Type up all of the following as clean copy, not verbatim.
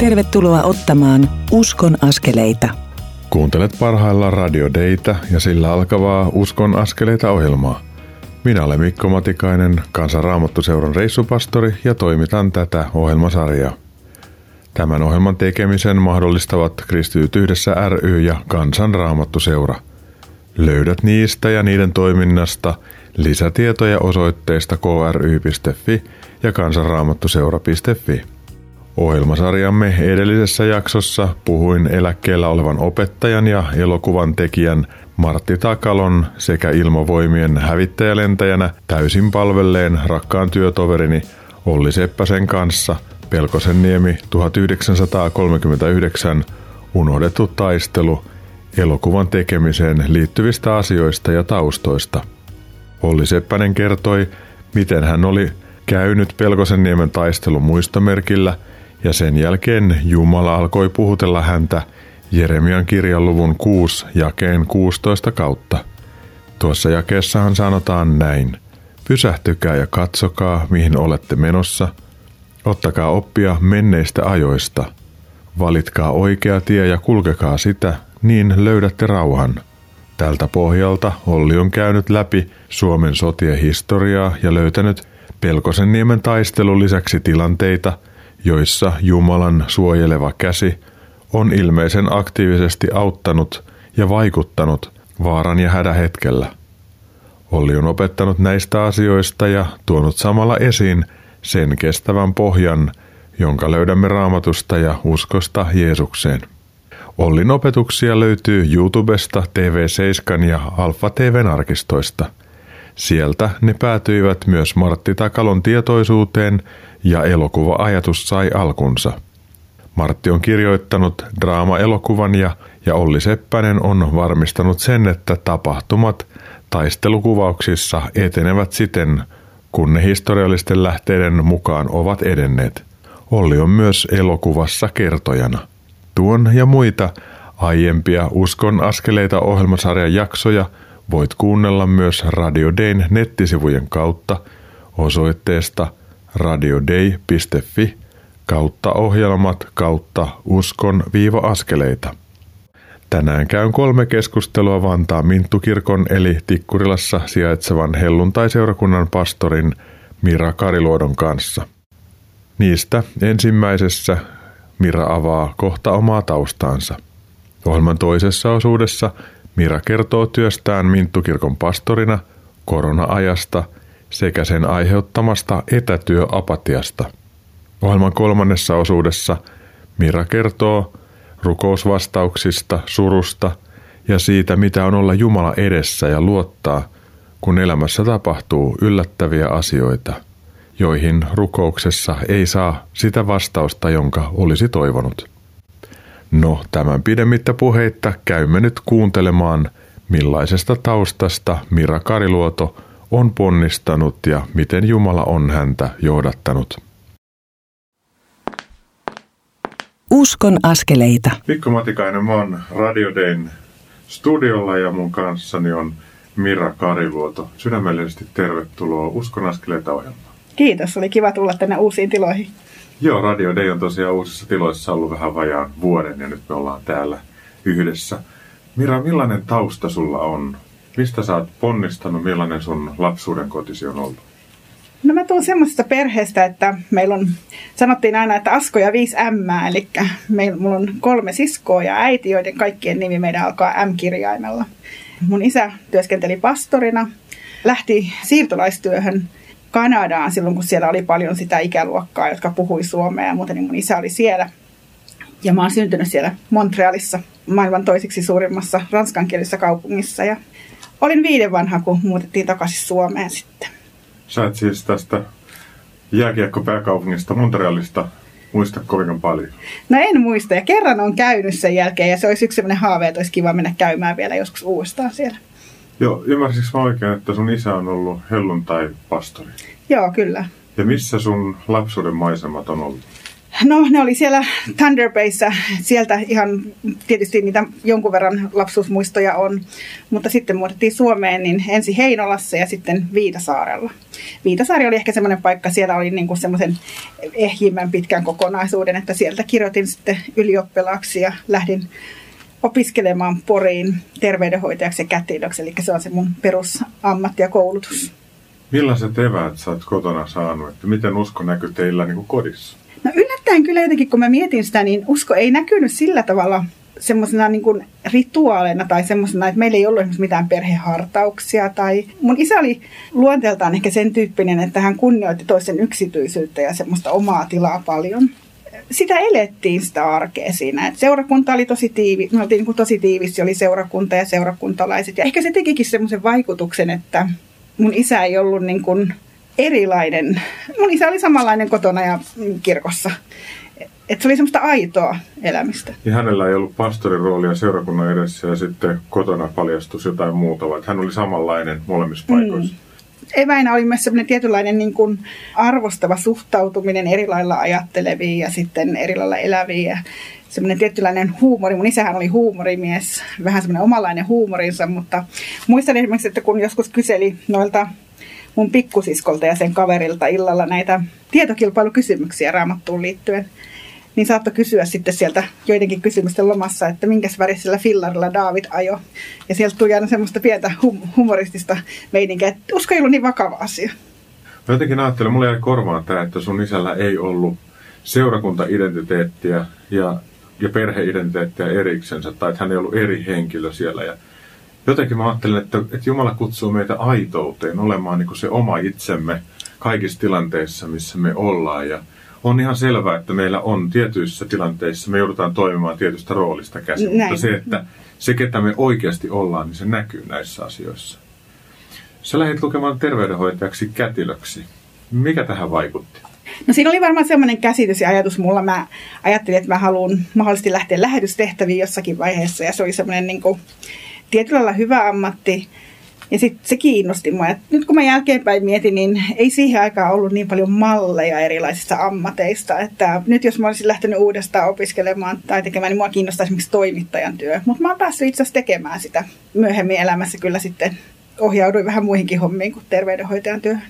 Tervetuloa ottamaan Uskon askeleita. Kuuntelet parhaillaan Radio Deitä ja sillä alkavaa Uskon askeleita -ohjelmaa. Minä olen Mikko Matikainen, Kansanraamattuseuran reissupastori ja toimitan tätä ohjelmasarjaa. Tämän ohjelman tekemisen mahdollistavat Kristityt yhdessä ry ja Kansanraamattuseura. Löydät niistä ja niiden toiminnasta lisätietoja osoitteista kry.fi ja kansanraamattuseura.fi. Ohjelmasarjamme edellisessä jaksossa puhuin eläkkeellä olevan opettajan ja elokuvan tekijän Martti Takalon sekä Ilmavoimien hävittäjälentäjänä täysin palvelleen rakkaan työtoverini Olli Seppäsen kanssa Pelkosenniemi 1939 Unohdettu taistelu elokuvan tekemiseen liittyvistä asioista ja taustoista. Olli Seppänen kertoi, miten hän oli käynyt Pelkosenniemen taistelun muistomerkillä ja sen jälkeen Jumala alkoi puhutella häntä Jeremian kirjan luvun 6 jakeen 16 kautta. Tuossa jakeessahan sanotaan näin: pysähtykää ja katsokaa, mihin olette menossa. Ottakaa oppia menneistä ajoista. Valitkaa oikea tie ja kulkekaa sitä, niin löydätte rauhan. Tältä pohjalta Olli on käynyt läpi Suomen sotien historiaa ja löytänyt Pelkosenniemen taistelun lisäksi tilanteita, joissa Jumalan suojeleva käsi on ilmeisen aktiivisesti auttanut ja vaikuttanut vaaran ja hädän hetkellä. Olli on opettanut näistä asioista ja tuonut samalla esiin sen kestävän pohjan, jonka löydämme Raamatusta ja uskosta Jeesukseen. Ollin opetuksia löytyy YouTubesta, TV7 ja Alfa TV:n arkistoista. Sieltä ne päätyivät myös Martti Takalon tietoisuuteen ja elokuva-ajatus sai alkunsa. Martti on kirjoittanut draama-elokuvan ja Olli Seppänen on varmistanut sen, että tapahtumat taistelukuvauksissa etenevät siten, kun ne historiallisten lähteiden mukaan ovat edenneet. Olli on myös elokuvassa kertojana. Tuon ja muita aiempia Uskon askeleita -ohjelmasarjan jaksoja voit kuunnella myös Radio Dein nettisivujen kautta osoitteesta radiodei.fi kautta ohjelmat kautta uskon-askeleita. Tänään käyn 3 keskustelua Vantaa-Minttukirkon eli Tikkurilassa sijaitsevan helluntaiseurakunnan pastorin Mira Kariluodon kanssa. Niistä ensimmäisessä Mira avaa kohta omaa taustaansa. Ohjelman toisessa osuudessa Mira kertoo työstään Minttukirkon pastorina, korona-ajasta sekä sen aiheuttamasta etätyöapatiasta. Ohjelman kolmannessa osuudessa Mira kertoo rukousvastauksista, surusta ja siitä, mitä on olla Jumala edessä ja luottaa, kun elämässä tapahtuu yllättäviä asioita, joihin rukouksessa ei saa sitä vastausta, jonka olisi toivonut. No, tämän pidemmittä puheitta käymme nyt kuuntelemaan, millaisesta taustasta Mira Kariluoto on ponnistanut ja miten Jumala on häntä johdattanut. Uskon askeleita. Mikko Matikainen, mä oon Radio Dein studiolla ja mun kanssani on Mira Kariluoto. Sydämellisesti tervetuloa Uskon askeleita -ohjelmaan. Kiitos, oli kiva tulla tänne uusiin tiloihin. Joo, Radio Dei on tosiaan uusissa tiloissa ollut vähän vajaan vuoden ja nyt me ollaan täällä yhdessä. Mira, millainen tausta sulla on? Mistä sä oot ponnistanut? Millainen sun lapsuuden kotisi on ollut? No mä tuun semmoisesta perheestä, että meillä on, sanottiin aina, että Asko ja 5 ämmää, eli mulla on 3 siskoa ja äiti, joiden kaikkien nimi meidän alkaa M-kirjaimella. Mun isä työskenteli pastorina, lähti siirtolaistyöhön Kanadaan silloin, kun siellä oli paljon sitä ikäluokkaa, jotka puhui suomea ja muuten, niin mun isä oli siellä. Ja mä oon syntynyt siellä Montrealissa, maailman toiseksi suurimmassa ranskankielisessä kaupungissa. Ja olin 5 vanha, kun muutettiin takaisin Suomeen sitten. Sä et siis tästä jääkiekkopääkaupungista Montrealista muista kovinkaan paljon. No en muista, ja kerran on käynyt sen jälkeen ja se olisi yksi sellainen haave, että olisi kiva mennä käymään vielä joskus uudestaan siellä. Joo, ymmärsinkö mä oikein, että sun isä on ollut helluntai-pastori? Joo, kyllä. Ja missä sun lapsuuden maisemat on ollut? No, ne oli siellä Thunder Bayssä, sieltä ihan tietysti niitä jonkun verran lapsuusmuistoja on, mutta sitten muutettiin Suomeen, niin ensin Heinolassa ja sitten Viitasaarella. Viitasaari oli ehkä semmoinen paikka, siellä oli niin kuin semmoisen ehjimmän pitkän kokonaisuuden, että sieltä kirjoitin sitten ylioppilaaksi ja lähdin opiskelemaan Poriin terveydenhoitajaksi ja kätilöksi, eli se on se mun perusammatti ja koulutus. Millaiset eväät sä oot kotona saanut, että miten usko näkyy teillä niin kuin kodissa? No yllättäen kyllä jotenkin, kun mä mietin sitä, niin usko ei näkynyt sillä tavalla semmoisena niin kuin rituaalina tai semmoisena, että meillä ei ollut esimerkiksi mitään perhehartauksia. Tai mun isä oli luonteeltaan ehkä sen tyyppinen, että hän kunnioitti toisen yksityisyyttä ja semmoista omaa tilaa paljon. Sitä elettiin sitä arkea siinä. Et seurakunta oli tosi tiivis, me oltiin niin kuin tosi tiivis, oli seurakunta ja seurakuntalaiset. Ja ehkä se tekikin semmoisen vaikutuksen, että mun isä ei ollut niin kuin erilainen. Mun isä oli samanlainen kotona ja kirkossa. Et se oli semmoista aitoa elämistä. Ja hänellä ei ollut pastorin roolia seurakunnan edessä ja sitten kotona paljastui jotain muuta, vaan hän oli samanlainen molemmissa paikoissa. Eväinä oli myös semmoinen tietynlainen niin kuin arvostava suhtautuminen eri lailla ajatteleviin ja sitten eri lailla eläviin ja semmoinen tietynlainen huumori. Mun isähän oli huumorimies, vähän semmoinen omanlainen huumorinsa, mutta muistan esimerkiksi, että kun joskus kyseli noilta mun pikkusiskolta ja sen kaverilta illalla näitä tietokilpailukysymyksiä Raamattuun liittyen, niin saattoi kysyä sitten sieltä joidenkin kysymysten lomassa, että minkäs värisellä fillarilla Daavid ajo. Ja sieltä tuli aina semmoista pientä humoristista meininkiä, että usko ei ollut niin vakava asia. Mä jotenkin ajattelen, mulla jäi korvaan tämä, että sun isällä ei ollut seurakuntaidentiteettiä ja perheidentiteettiä eriksensä, tai että hän ei ollut eri henkilö siellä. Ja jotenkin mä ajattelen, että Jumala kutsuu meitä aitouteen olemaan niin kuin se oma itsemme kaikissa tilanteissa, missä me ollaan. Ja on ihan selvää, että meillä on tietyissä tilanteissa, me joudutaan toimimaan tietystä roolista käsin, näin. Mutta se, että se ketä me oikeasti ollaan, niin se näkyy näissä asioissa. Sä lähdit lukemaan terveydenhoitajaksi kätilöksi. Mikä tähän vaikutti? No siinä oli varmaan sellainen käsitys ja ajatus mulla. Mä ajattelin, että mä haluan mahdollisesti lähteä lähetystehtäviin jossakin vaiheessa ja se oli sellainen niin kuin tietyllä lailla hyvä ammatti. Ja sitten se kiinnosti mua. Ja nyt kun mä jälkeenpäin mietin, niin ei siihen aikaan ollut niin paljon malleja erilaisista ammateista. Että nyt jos mä olisin lähtenyt uudestaan opiskelemaan tai tekemään, niin mua kiinnostaa esimerkiksi toimittajan työ. Mutta mä oon päässyt itse asiassa tekemään sitä myöhemmin elämässä kyllä sitten. Ohjauduin vähän muihinkin hommiin kuin terveydenhoitajan työhön.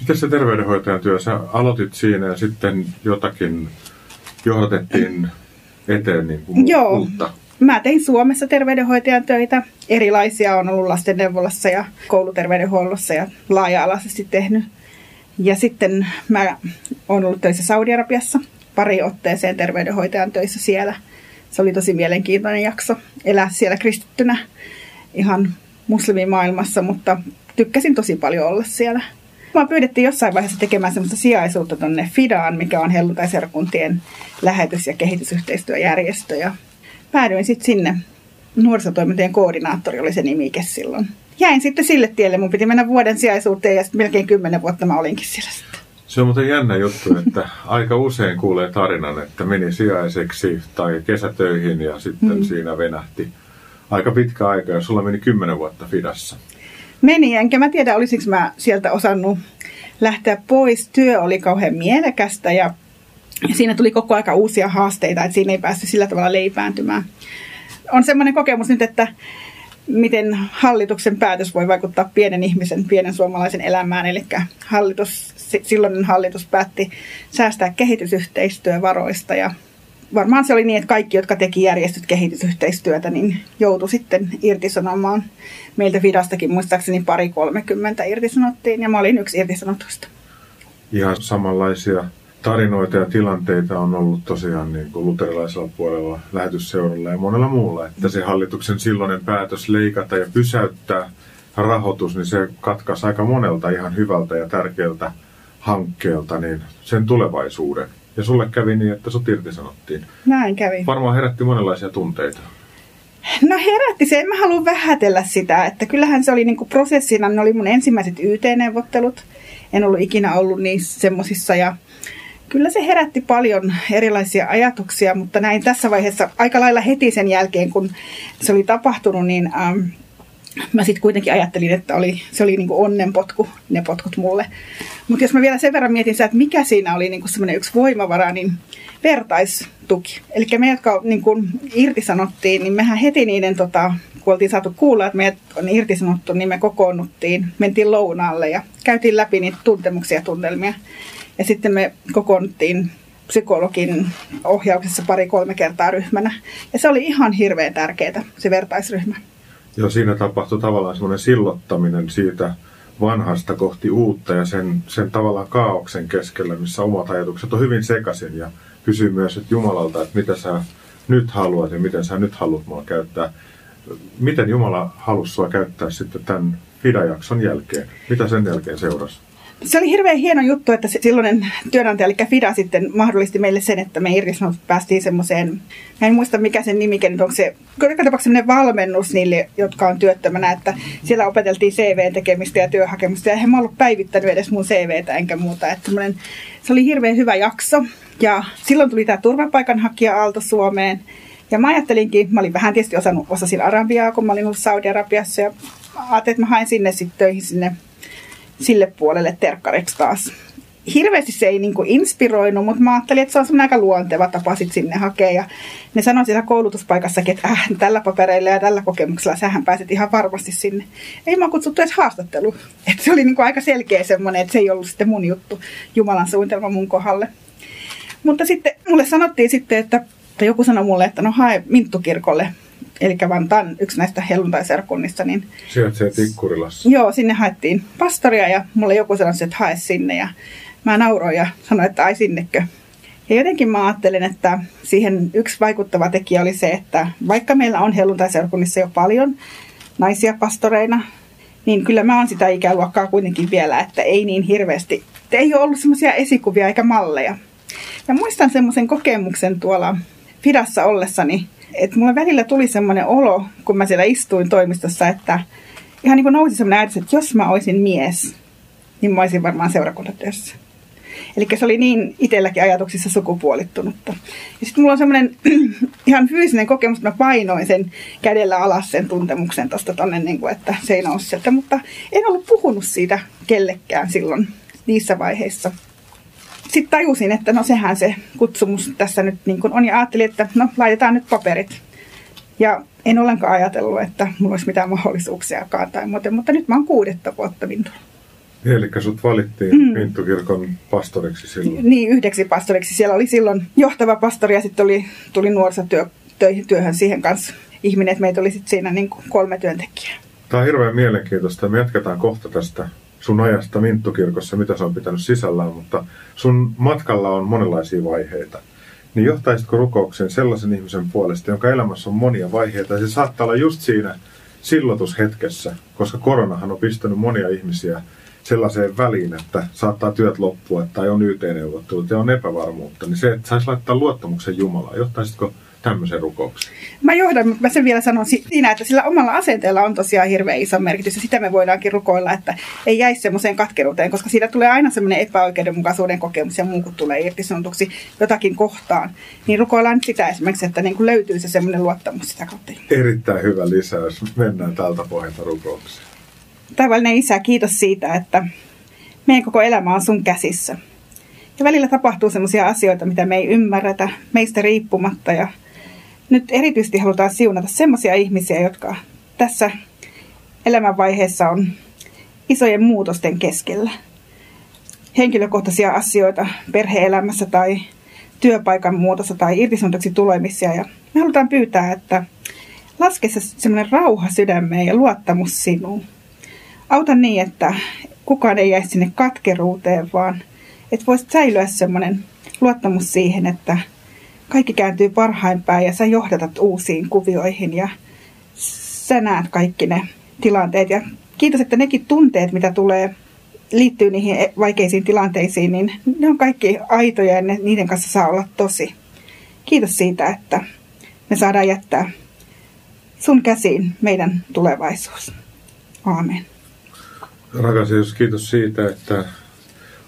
Miten se terveydenhoitajan työ? Sä aloitit siinä ja sitten jotakin johdatettiin eteen niin kuin uutta. Mä tein Suomessa terveydenhoitajan töitä. Erilaisia on ollut lastenneuvolassa ja kouluterveydenhuollossa ja laaja-alaisesti tehnyt. Ja sitten mä oon ollut töissä Saudi-Arabiassa pari otteeseen terveydenhoitajan töissä siellä. Se oli tosi mielenkiintoinen jakso elää siellä kristittynä ihan muslimimaailmassa, mutta tykkäsin tosi paljon olla siellä. Mä pyydettiin jossain vaiheessa tekemään semmoista sijaisuutta tonne FIDAan, mikä on helluntaiseurakuntien lähetys- ja kehitysyhteistyöjärjestö. Päädyin sitten sinne. Nuorisotoimintojen koordinaattori oli se nimike silloin. Jäin sitten sille tielle. Mun piti mennä vuoden sijaisuuteen ja melkein 10 vuotta mä olinkin siellä sitten. Se on muuten jännä juttu, että aika usein kuulee tarinan, että meni sijaiseksi tai kesätöihin ja sitten siinä venähti aika pitkä aika ja sulla meni 10 vuotta Fidassa. Meni, enkä mä tiedä olisinko mä sieltä osannut lähteä pois. Työ oli kauhean mielekästä ja siinä tuli koko aika uusia haasteita, että siinä ei päässyt sillä tavalla leipääntymään. On semmoinen kokemus nyt, että miten hallituksen päätös voi vaikuttaa pienen ihmisen, pienen suomalaisen elämään. Eli silloinen hallitus päätti säästää kehitysyhteistyövaroista. Ja varmaan se oli niin, että kaikki, jotka teki järjestöt kehitysyhteistyötä, niin joutui sitten irtisanomaan. Meiltä Fidastakin muistaakseni 30 irtisanottiin ja mä olin yksi irtisanotuista. Ihan samanlaisia tarinoita ja tilanteita on ollut tosiaan niin kuin luterilaisella puolella, lähetysseuralla ja monella muulla. Että se hallituksen silloinen päätös leikata ja pysäyttää rahoitus, niin se katkaisi aika monelta ihan hyvältä ja tärkeältä hankkeelta niin sen tulevaisuuden. Ja sulle kävi niin, että sut irtisanottiin. Näin kävi. Varmaan herätti monenlaisia tunteita. No herätti se. En mä halua vähätellä sitä. Että kyllähän se oli niin kuin prosessina. Ne oli mun ensimmäiset YT-neuvottelut. En ollut ikinä ollut niissä semmosissa ja kyllä se herätti paljon erilaisia ajatuksia, mutta näin tässä vaiheessa aika lailla heti sen jälkeen, kun se oli tapahtunut, niin mä sitten kuitenkin ajattelin, että se oli niinku onnenpotku, ne potkut mulle. Mutta jos mä vielä sen verran mietin, että mikä siinä oli niinku semmoinen yksi voimavara, niin vertaistuki. Eli me, jotka niinku irtisanottiin, niin mehän heti niiden, kun oltiin saatu kuulla, että meidät on irtisanottu, niin me kokoonnuttiin, mentiin lounaalle ja käytiin läpi niitä tuntemuksia ja tunnelmia. Ja sitten me kokoonnuttiin psykologin ohjauksessa 2-3 kertaa ryhmänä. Ja se oli ihan hirveän tärkeää, se vertaisryhmä. Ja siinä tapahtui tavallaan semmoinen sillottaminen siitä vanhasta kohti uutta ja sen tavallaan kaaoksen keskellä, missä omat ajatukset on hyvin sekaisin. Ja kysyy myös että Jumalalta, että mitä sä nyt haluat ja miten sä nyt haluat mua käyttää. Miten Jumala halusi sua käyttää sitten tämän FIDA-jakson jälkeen? Mitä sen jälkeen seurasi? Se oli hirveän hieno juttu, että silloinen työnantaja, eli FIDA, sitten mahdollisti meille sen, että me irtisanotut päästiin semmoiseen, en muista mikä sen nimikin, mutta onko se semmoinen valmennus niille, jotka on työttömänä, että siellä opeteltiin CV-tekemistä ja työhakemusta, ja eihän mä ollut päivittänyt edes mun CVtä enkä muuta, että se oli hirveän hyvä jakso, ja silloin tuli tämä turvapaikanhakija-aalto Suomeen, ja mä ajattelinkin, mä olin vähän tietysti osasin arabiaa, kun mä olin ollut Saudi-Arabiassa, ja ajattelin, että mä haen sinne sitten töihin sinne, sille puolelle terkkareksi taas. Hirveästi se ei niinku inspiroinut, mutta mä ajattelin, että se on semmoinen aika luonteva tapa sit sinne hakea. Ja ne sanoi siellä koulutuspaikassakin, että tällä papereilla ja tällä kokemuksella sähän pääset ihan varmasti sinne. Ei mä kutsuttu edes haastatteluun. Et se oli niinku aika selkeä semmoinen, että se ei ollut sitten mun juttu, Jumalan suunnitelma mun kohdalle. Mutta sitten mulle sanottiin sitten, että joku sanoi mulle, että no hae Minttukirkolle. Eli Vantaan yksi näistä helluntaiserkunnista. Niin sijaitsee Tikkurilassa. Joo, sinne haettiin pastoria ja mulle joku sanoi, että hae sinne. Ja mä nauroin ja sanoin, että ai sinnekö. Ja jotenkin mä ajattelin, että siihen yksi vaikuttava tekijä oli se, että vaikka meillä on helluntaiserkunnissa jo paljon naisia pastoreina, niin kyllä mä oon sitä ikäluokkaa kuitenkin vielä, että ei niin hirveästi. Ei ole ollut semmoisia esikuvia eikä malleja. Ja muistan semmoisen kokemuksen tuolla FIDassa ollessani, et mulla välillä tuli semmoinen olo, kun mä siellä istuin toimistossa, että ihan niin kuin nousi semmoinen ajatus, että jos mä olisin mies, niin mä olisin varmaan seurakuntatyössä. Eli se oli niin itselläkin ajatuksissa sukupuolittunutta. Ja sitten mulla on semmoinen ihan fyysinen kokemus, että mä painoin sen kädellä alas sen tuntemuksen tuosta tonne, niin kuin, että se ei nousi sieltä. Mutta en ollut puhunut siitä kellekään silloin niissä vaiheissa. Sitten tajusin, että no sehän se kutsumus tässä nyt niin kuin on ja ajattelin, että no laitetaan nyt paperit. Ja en ollenkaan ajatellut, että mulla olisi mitään mahdollisuuksiakaan tai muuten, mutta nyt mä oon 6 vuotta Mintulla. Eli sut valittiin Minttukirkon pastoriksi silloin? Niin, 9 pastoriksi. Siellä oli silloin johtava pastori ja sitten tuli nuorisotyöhön siihen kanssa ihminen, että meitä oli sitten siinä niin kuin 3 työntekijää. Tämä on hirveän mielenkiintoista. Me jatketaan kohta tästä sun ajasta Minttukirkossa, mitä se on pitänyt sisällään, mutta sun matkalla on monenlaisia vaiheita. Niin johtaisitko rukoukseen sellaisen ihmisen puolesta, jonka elämässä on monia vaiheita, ja se saattaa olla just siinä silloitushetkessä, koska koronahan on pistänyt monia ihmisiä sellaiseen väliin, että saattaa työt loppua, tai on YT-neuvottelut, ja on epävarmuutta, niin se, että saisi laittaa luottamuksen Jumalaan. Johtaisitko tämmöisen rukouksen? Mä johdan, mutta mä sen vielä sanon siinä, että sillä omalla asenteella on tosiaan hirveän iso merkitys, ja sitä me voidaankin rukoilla, että ei jäisi semmoiseen katkeruuteen, koska siitä tulee aina semmoinen epäoikeudenmukaisuuden kokemus, ja muu kun tulee irtisanotuksi jotakin kohtaan. Niin rukoillaan nyt sitä esimerkiksi, että niin löytyy se semmoinen luottamus sitä kautta. Erittäin hyvä lisäys. Mennään tältä pohjalta rukoukseen. Taivallinen Isä, kiitos siitä, että meidän koko elämä on sun käsissä. Ja välillä tapahtuu semmoisia asioita, mitä me ei ymmärretä meistä riippumatta, ja nyt erityisesti halutaan siunata semmoisia ihmisiä, jotka tässä elämänvaiheessa on isojen muutosten keskellä. Henkilökohtaisia asioita perhe-elämässä tai työpaikan muutossa tai irtisanotuksi tulemisia. Ja me halutaan pyytää, että laske semmoinen rauha sydämeen ja luottamus sinuun. Auta niin, että kukaan ei jäisi sinne katkeruuteen, vaan että voisit säilyä semmoinen luottamus siihen, että kaikki kääntyy parhaimpään ja sä johdatat uusiin kuvioihin ja sä näet kaikki ne tilanteet. Ja kiitos, että nekin tunteet, mitä tulee, liittyy niihin vaikeisiin tilanteisiin, niin ne on kaikki aitoja ja niiden kanssa saa olla tosi. Kiitos siitä, että me saadaan jättää sun käsiin meidän tulevaisuus. Aamen. Rakas Jeesus, kiitos siitä, että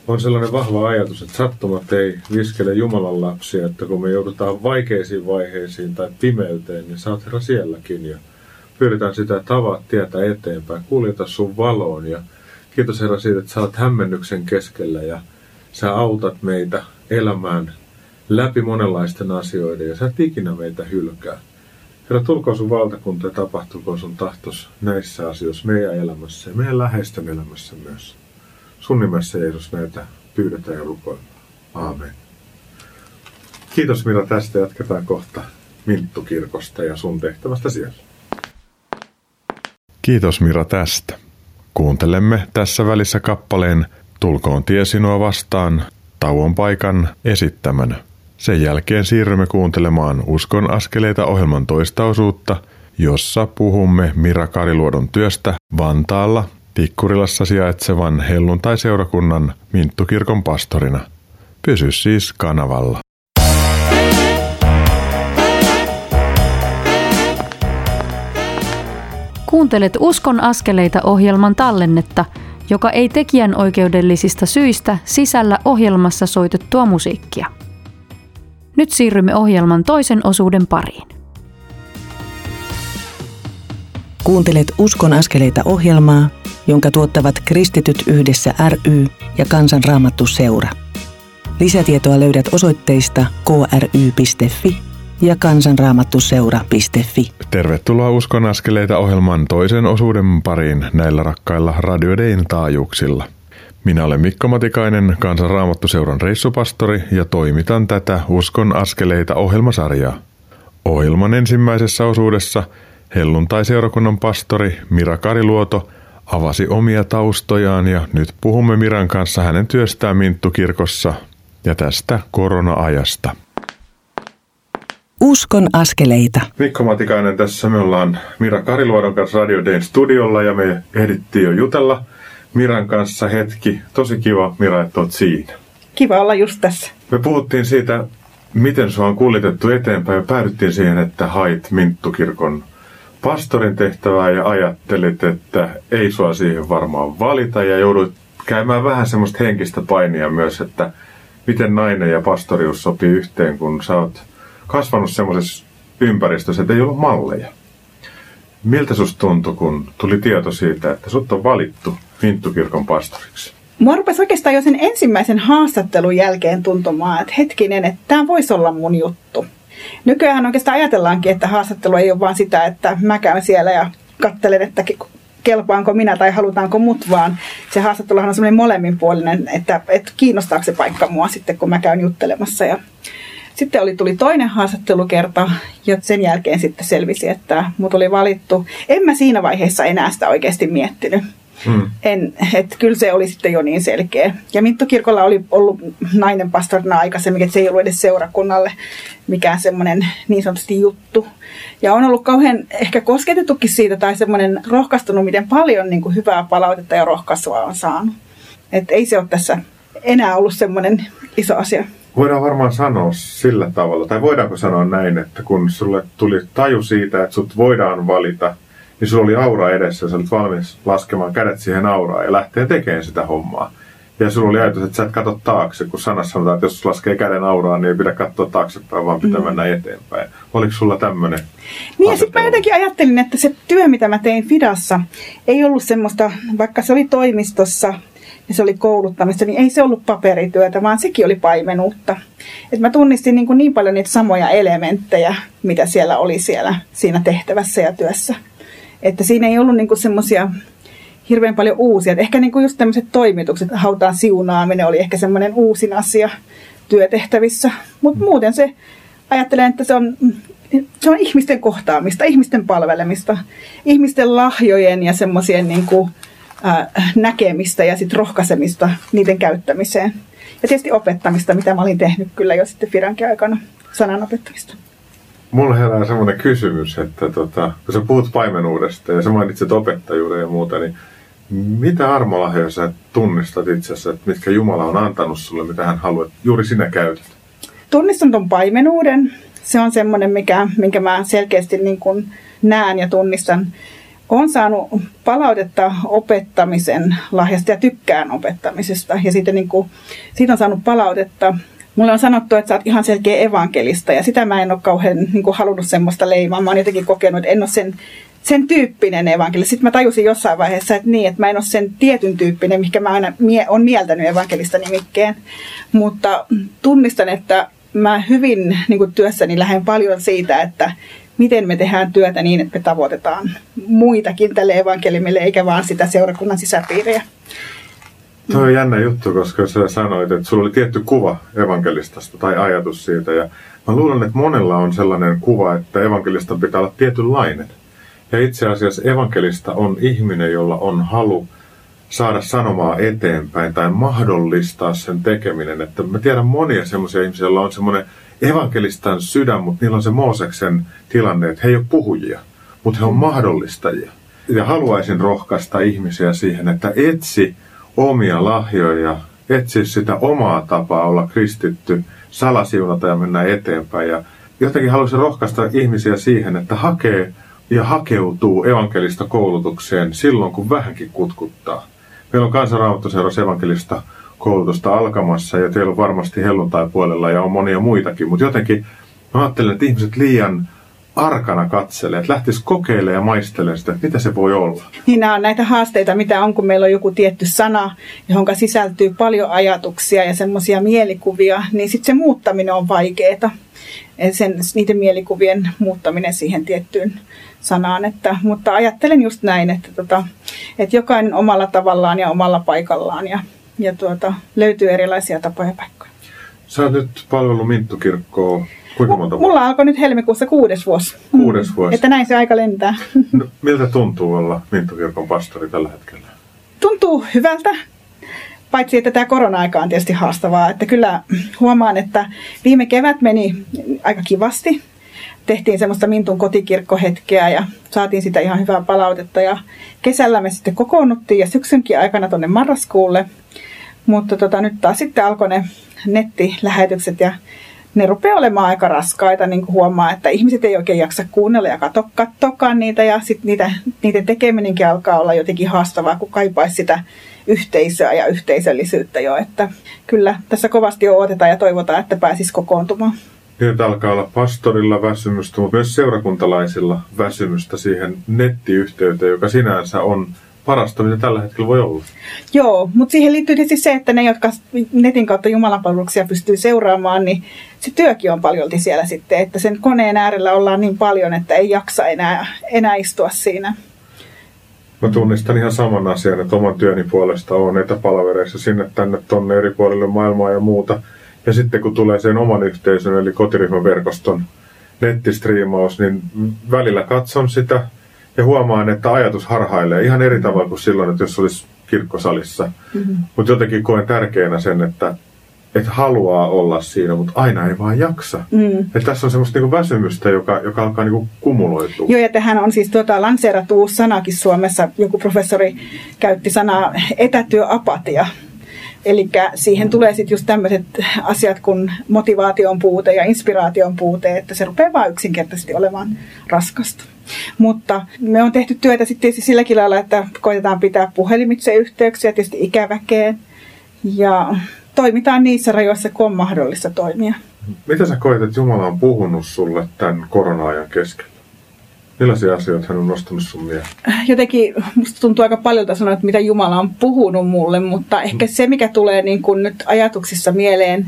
on sellainen vahva ajatus, että sattumat ei viskele Jumalan lapsia, että kun me joudutaan vaikeisiin vaiheisiin tai pimeyteen, niin sä oot Herra sielläkin. Ja pyydetään sitä, että avaat tietä eteenpäin, kuljeta sun valoon. Ja kiitos Herra siitä, että sä oot hämmennyksen keskellä ja sä autat meitä elämään läpi monenlaisten asioiden ja sä et ikinä meitä hylkää. Herra, tulkoon sun valtakunta ja tapahtukoon sun tahtos näissä asioissa meidän elämässä ja meidän läheisten elämässä myös. Sun nimessä Jeesus näitä pyydetään ja rukoillaan. Aamen. Kiitos Mira tästä. Jatketaan kohta Minttukirkosta ja sun tehtävästä siellä. Kiitos Mira tästä. Kuuntelemme tässä välissä kappaleen Tulkoon tie sinua vastaan tauon paikan esittämänä. Sen jälkeen siirrymme kuuntelemaan Uskon askeleita ohjelman toista osuutta, jossa puhumme Mira Kariluodon työstä Vantaalla Tikkurilassa sijaitsevan helluntaiseurakunnan Minttukirkon pastorina. Pysy siis kanavalla. Kuuntelet Uskon askeleita ohjelman tallennetta, joka ei tekijänoikeudellisista syistä sisällä ohjelmassa soitettua musiikkia. Nyt siirrymme ohjelman toisen osuuden pariin. Kuuntelet Uskon askeleita ohjelmaa, jonka tuottavat Kristityt yhdessä ry ja Kansanraamattuseura. Lisätietoa löydät osoitteista kry.fi ja kansanraamattuseura.fi. Tervetuloa Uskon askeleita ohjelman toisen osuuden pariin näillä rakkailla Radio Dein taajuuksilla. Minä olen Mikko Matikainen, Kansanraamattuseuran reissupastori ja toimitan tätä Uskon askeleita ohjelmasarjaa. Ohjelman ensimmäisessä osuudessa helluntaiseurakunnan pastori Mira Kariluoto avasi omia taustojaan ja nyt puhumme Miran kanssa hänen työstään Minttukirkossa ja tästä korona-ajasta. Uskon askeleita. Mikko Matikainen tässä. Me ollaan Mira Kariluodon kanssa Radio Dein studiolla ja me ehdittiin jo jutella Miran kanssa hetki. Tosi kiva, Mira, että oot siinä. Kiva olla just tässä. Me puhuttiin siitä, miten sua on kuljetettu eteenpäin ja päädyttiin siihen, että hait Minttukirkon pastorin tehtävää ja ajattelit, että ei sua siihen varmaan valita ja jouduit käymään vähän semmoista henkistä painia myös, että miten nainen ja pastorius sopii yhteen, kun sä oot kasvanut semmoisessa ympäristössä, että ei ollut malleja. Miltä susta tuntui, kun tuli tieto siitä, että sut on valittu Minttukirkon pastoriksi? Mua rupesi oikeastaan jo sen ensimmäisen haastattelun jälkeen tuntumaan, että hetkinen, että tämä voisi olla mun juttu. Nykyään oikeastaan ajatellaankin, että haastattelu ei ole vaan sitä, että mä käyn siellä ja katselen, että kelpaanko minä tai halutaanko mut, vaan se haastatteluhan on semmoinen molemminpuolinen, että kiinnostaako se paikka mua sitten, kun mä käyn juttelemassa. Ja sitten tuli toinen haastattelukerta ja sen jälkeen sitten selvisi, että mut oli valittu. En mä siinä vaiheessa enää sitä oikeasti miettinyt. Että kyllä se oli sitten jo niin selkeä. Ja Minttukirkolla oli ollut nainen pastorina aikaisemmin, että se ei ollut edes seurakunnalle mikään semmoinen niin sanotusti juttu. Ja on ollut kauhean ehkä kosketettukin siitä tai semmoinen rohkaistunut, miten paljon niin kuin hyvää palautetta ja rohkaisua on saanut. Että ei se ole tässä enää ollut semmoinen iso asia. Voidaan varmaan sanoa sillä tavalla, tai voidaanko sanoa näin, että kun sulle tuli taju siitä, että sut voidaan valita, niin sulla oli aura edessä ja sä olit valmis laskemaan kädet siihen auraan ja lähtee tekemään sitä hommaa. Ja sulla oli ajatus, että sä et katso taakse, kun sanassa sanotaan, että jos laskee käden auraan, niin ei pidä katsoa taaksepäin, vaan pitää mennä eteenpäin. Oliko sulla tämmöinen? Niin, sitten mä jotenkin ajattelin, että se työ, mitä mä tein Fidassa, ei ollut semmoista, vaikka se oli toimistossa ja se oli kouluttamista, niin ei se ollut paperityötä, vaan sekin oli paimenuutta. Et mä tunnistin niin paljon niitä samoja elementtejä, mitä siellä oli siinä tehtävässä ja työssä. Että siinä ei ollut semmoisia hirveän paljon uusia. Että ehkä just tämmöiset toimitukset, hautaan siunaaminen oli ehkä semmoinen uusin asia työtehtävissä. Mutta muuten se, ajattelen, että se on ihmisten kohtaamista, ihmisten palvelemista, ihmisten lahjojen ja semmoisien näkemistä ja sit rohkaisemista niiden käyttämiseen. Ja tietysti opettamista, mitä mä olin tehnyt kyllä jo sitten Fidankin aikana, sanan opettamista. Mulla herää semmoinen kysymys, että kun sä puhut paimenuudesta ja sä mainitset opettajuuden ja muuta, niin mitä armolahjoja sä tunnistat itsessä, että mitkä Jumala on antanut sulle, mitä hän haluaa, juuri sinä käytät? Tunnistan ton paimenuuden. Se on semmoinen, minkä mä selkeästi näen ja tunnistan. Olen saanut palautetta opettamisen lahjasta ja tykkään opettamisesta ja siitä on saanut palautetta. Mulle on sanottu, että sä oot ihan selkeä evankelista ja sitä mä en ole kauhean halunnut semmoista leimaa. Mä oon jotenkin kokenut, että en ole sen sen tyyppinen evankeli. Sitten mä tajusin jossain vaiheessa, että niin, että mä en ole sen tietyn tyyppinen, mikä mä aina on mieltänyt evankelista nimikkeen. Mutta tunnistan, että mä hyvin niin kuin työssäni lähden paljon siitä, että miten me tehdään työtä niin, että me tavoitetaan muitakin tälle evankelimille, eikä vaan sitä seurakunnan sisäpiiriä. Tuo on jännä juttu, koska sä sanoit, että sulla oli tietty kuva evankelistasta tai ajatus siitä. Ja mä luulen, että monella on sellainen kuva, että evankelistan pitää olla tietynlainen. Ja itse asiassa evankelista on ihminen, jolla on halu saada sanomaa eteenpäin tai mahdollistaa sen tekeminen. Että mä tiedän monia semmoisia ihmisiä, joilla on semmoinen evankelistan sydän, mutta niillä on se Mooseksen tilanne, että he ei ole puhujia, mutta he on mahdollistajia. Ja haluaisin rohkaista ihmisiä siihen, että etsi omia lahjoja, etsi sitä omaa tapaa olla kristitty, salasiunata ja mennä eteenpäin. Ja jotenkin haluaisin rohkaista ihmisiä siihen, että hakee ja hakeutuu evankelista koulutukseen silloin, kun vähänkin kutkuttaa. Meillä on Kansanraamattuseurassa evankelista koulutusta alkamassa ja teillä on varmasti helluntai-puolella ja on monia muitakin, mutta jotenkin mä ajattelen, että ihmiset liian arkana katselee, että lähtisi kokeilemaan ja maistelemaan sitä, mitä se voi olla. Niin nämä on näitä haasteita, mitä on, kun meillä on joku tietty sana, johon sisältyy paljon ajatuksia ja semmoisia mielikuvia, niin sitten se muuttaminen on vaikeaa. Niiden mielikuvien muuttaminen siihen tiettyyn sanaan. Mutta ajattelen just näin, että jokainen omalla tavallaan ja omalla paikallaan ja löytyy erilaisia tapoja paikkoja. Sä oot nyt palvellut Minttukirkkoa. Mulla alkoi nyt helmikuussa 6. vuosi. 6. vuosi. Että näin se aika lentää. No, miltä tuntuu olla Minttukirkon pastori tällä hetkellä? Tuntuu hyvältä. Paitsi, että tämä korona-aika on tietysti haastavaa. Että kyllä huomaan, että viime kevät meni aika kivasti. Tehtiin semmoista Mintun kotikirkkohetkeä ja saatiin sitä ihan hyvää palautetta. Ja kesällä me sitten kokoonnuttiin ja syksynkin aikana tuonne marraskuulle. Mutta nyt taas sitten alkoi ne nettilähetykset ja ne rupeaa olemaan aika raskaita, niin kuin huomaa, että ihmiset ei oikein jaksa kuunnella ja katsokaan niitä. Ja sitten niiden tekeminenkin alkaa olla jotenkin haastavaa, kun kaipaisi sitä yhteisöä ja yhteisöllisyyttä jo. Että kyllä tässä kovasti jo odotetaan ja toivotaan, että pääsisi kokoontumaan. Nyt alkaa olla pastorilla väsymystä, mutta myös seurakuntalaisilla väsymystä siihen nettiyhteyteen, joka sinänsä on parasta, mitä tällä hetkellä voi olla. Joo, mutta siihen liittyy tietysti se, että ne, jotka netin kautta jumalanpalveluksia pystyy seuraamaan, niin se työkin on paljolti siellä sitten, että sen koneen äärellä ollaan niin paljon, että ei jaksa enää istua siinä. Mä tunnistan ihan saman asian, että oman työni puolesta on etäpalavereissa sinne, tänne, tonne, eri puolille maailmaa ja muuta. Ja sitten kun tulee sen oman yhteisön, eli kotiryhmäverkoston nettistriimaus, niin välillä katson sitä. Ja huomaan, että ajatus harhailee ihan eri tavalla kuin silloin, että jos olisi kirkkosalissa. Mm-hmm. Mutta jotenkin koen tärkeänä sen, että haluaa olla siinä, mutta aina ei vaan jaksa. Mm. Että tässä on semmoista niinku väsymystä, joka alkaa niinku kumuloitua. Joo, ja tähän on siis lanseerattu uusi sanakin Suomessa. Joku professori käytti sanaa etätyöapatia. Eli siihen tulee sitten just tämmöiset asiat kuin motivaation puute ja inspiraation puute, että se rupeaa vaan yksinkertaisesti olemaan raskasta. Mutta me on tehty työtä sitten silläkin lailla, että koitetaan pitää puhelimitse yhteyksiä tietysti ikäväkeen ja toimitaan niissä rajoissa, kun on mahdollista toimia. Mitä sä koet, että Jumala on puhunut sulle tämän korona-ajan keskellä? Millaisia asioita hän on nostanut sun mieleen? Jotenkin musta tuntuu aika paljolta sanoa, että mitä Jumala on puhunut mulle, mutta ehkä se, mikä tulee niin kuin nyt ajatuksissa mieleen,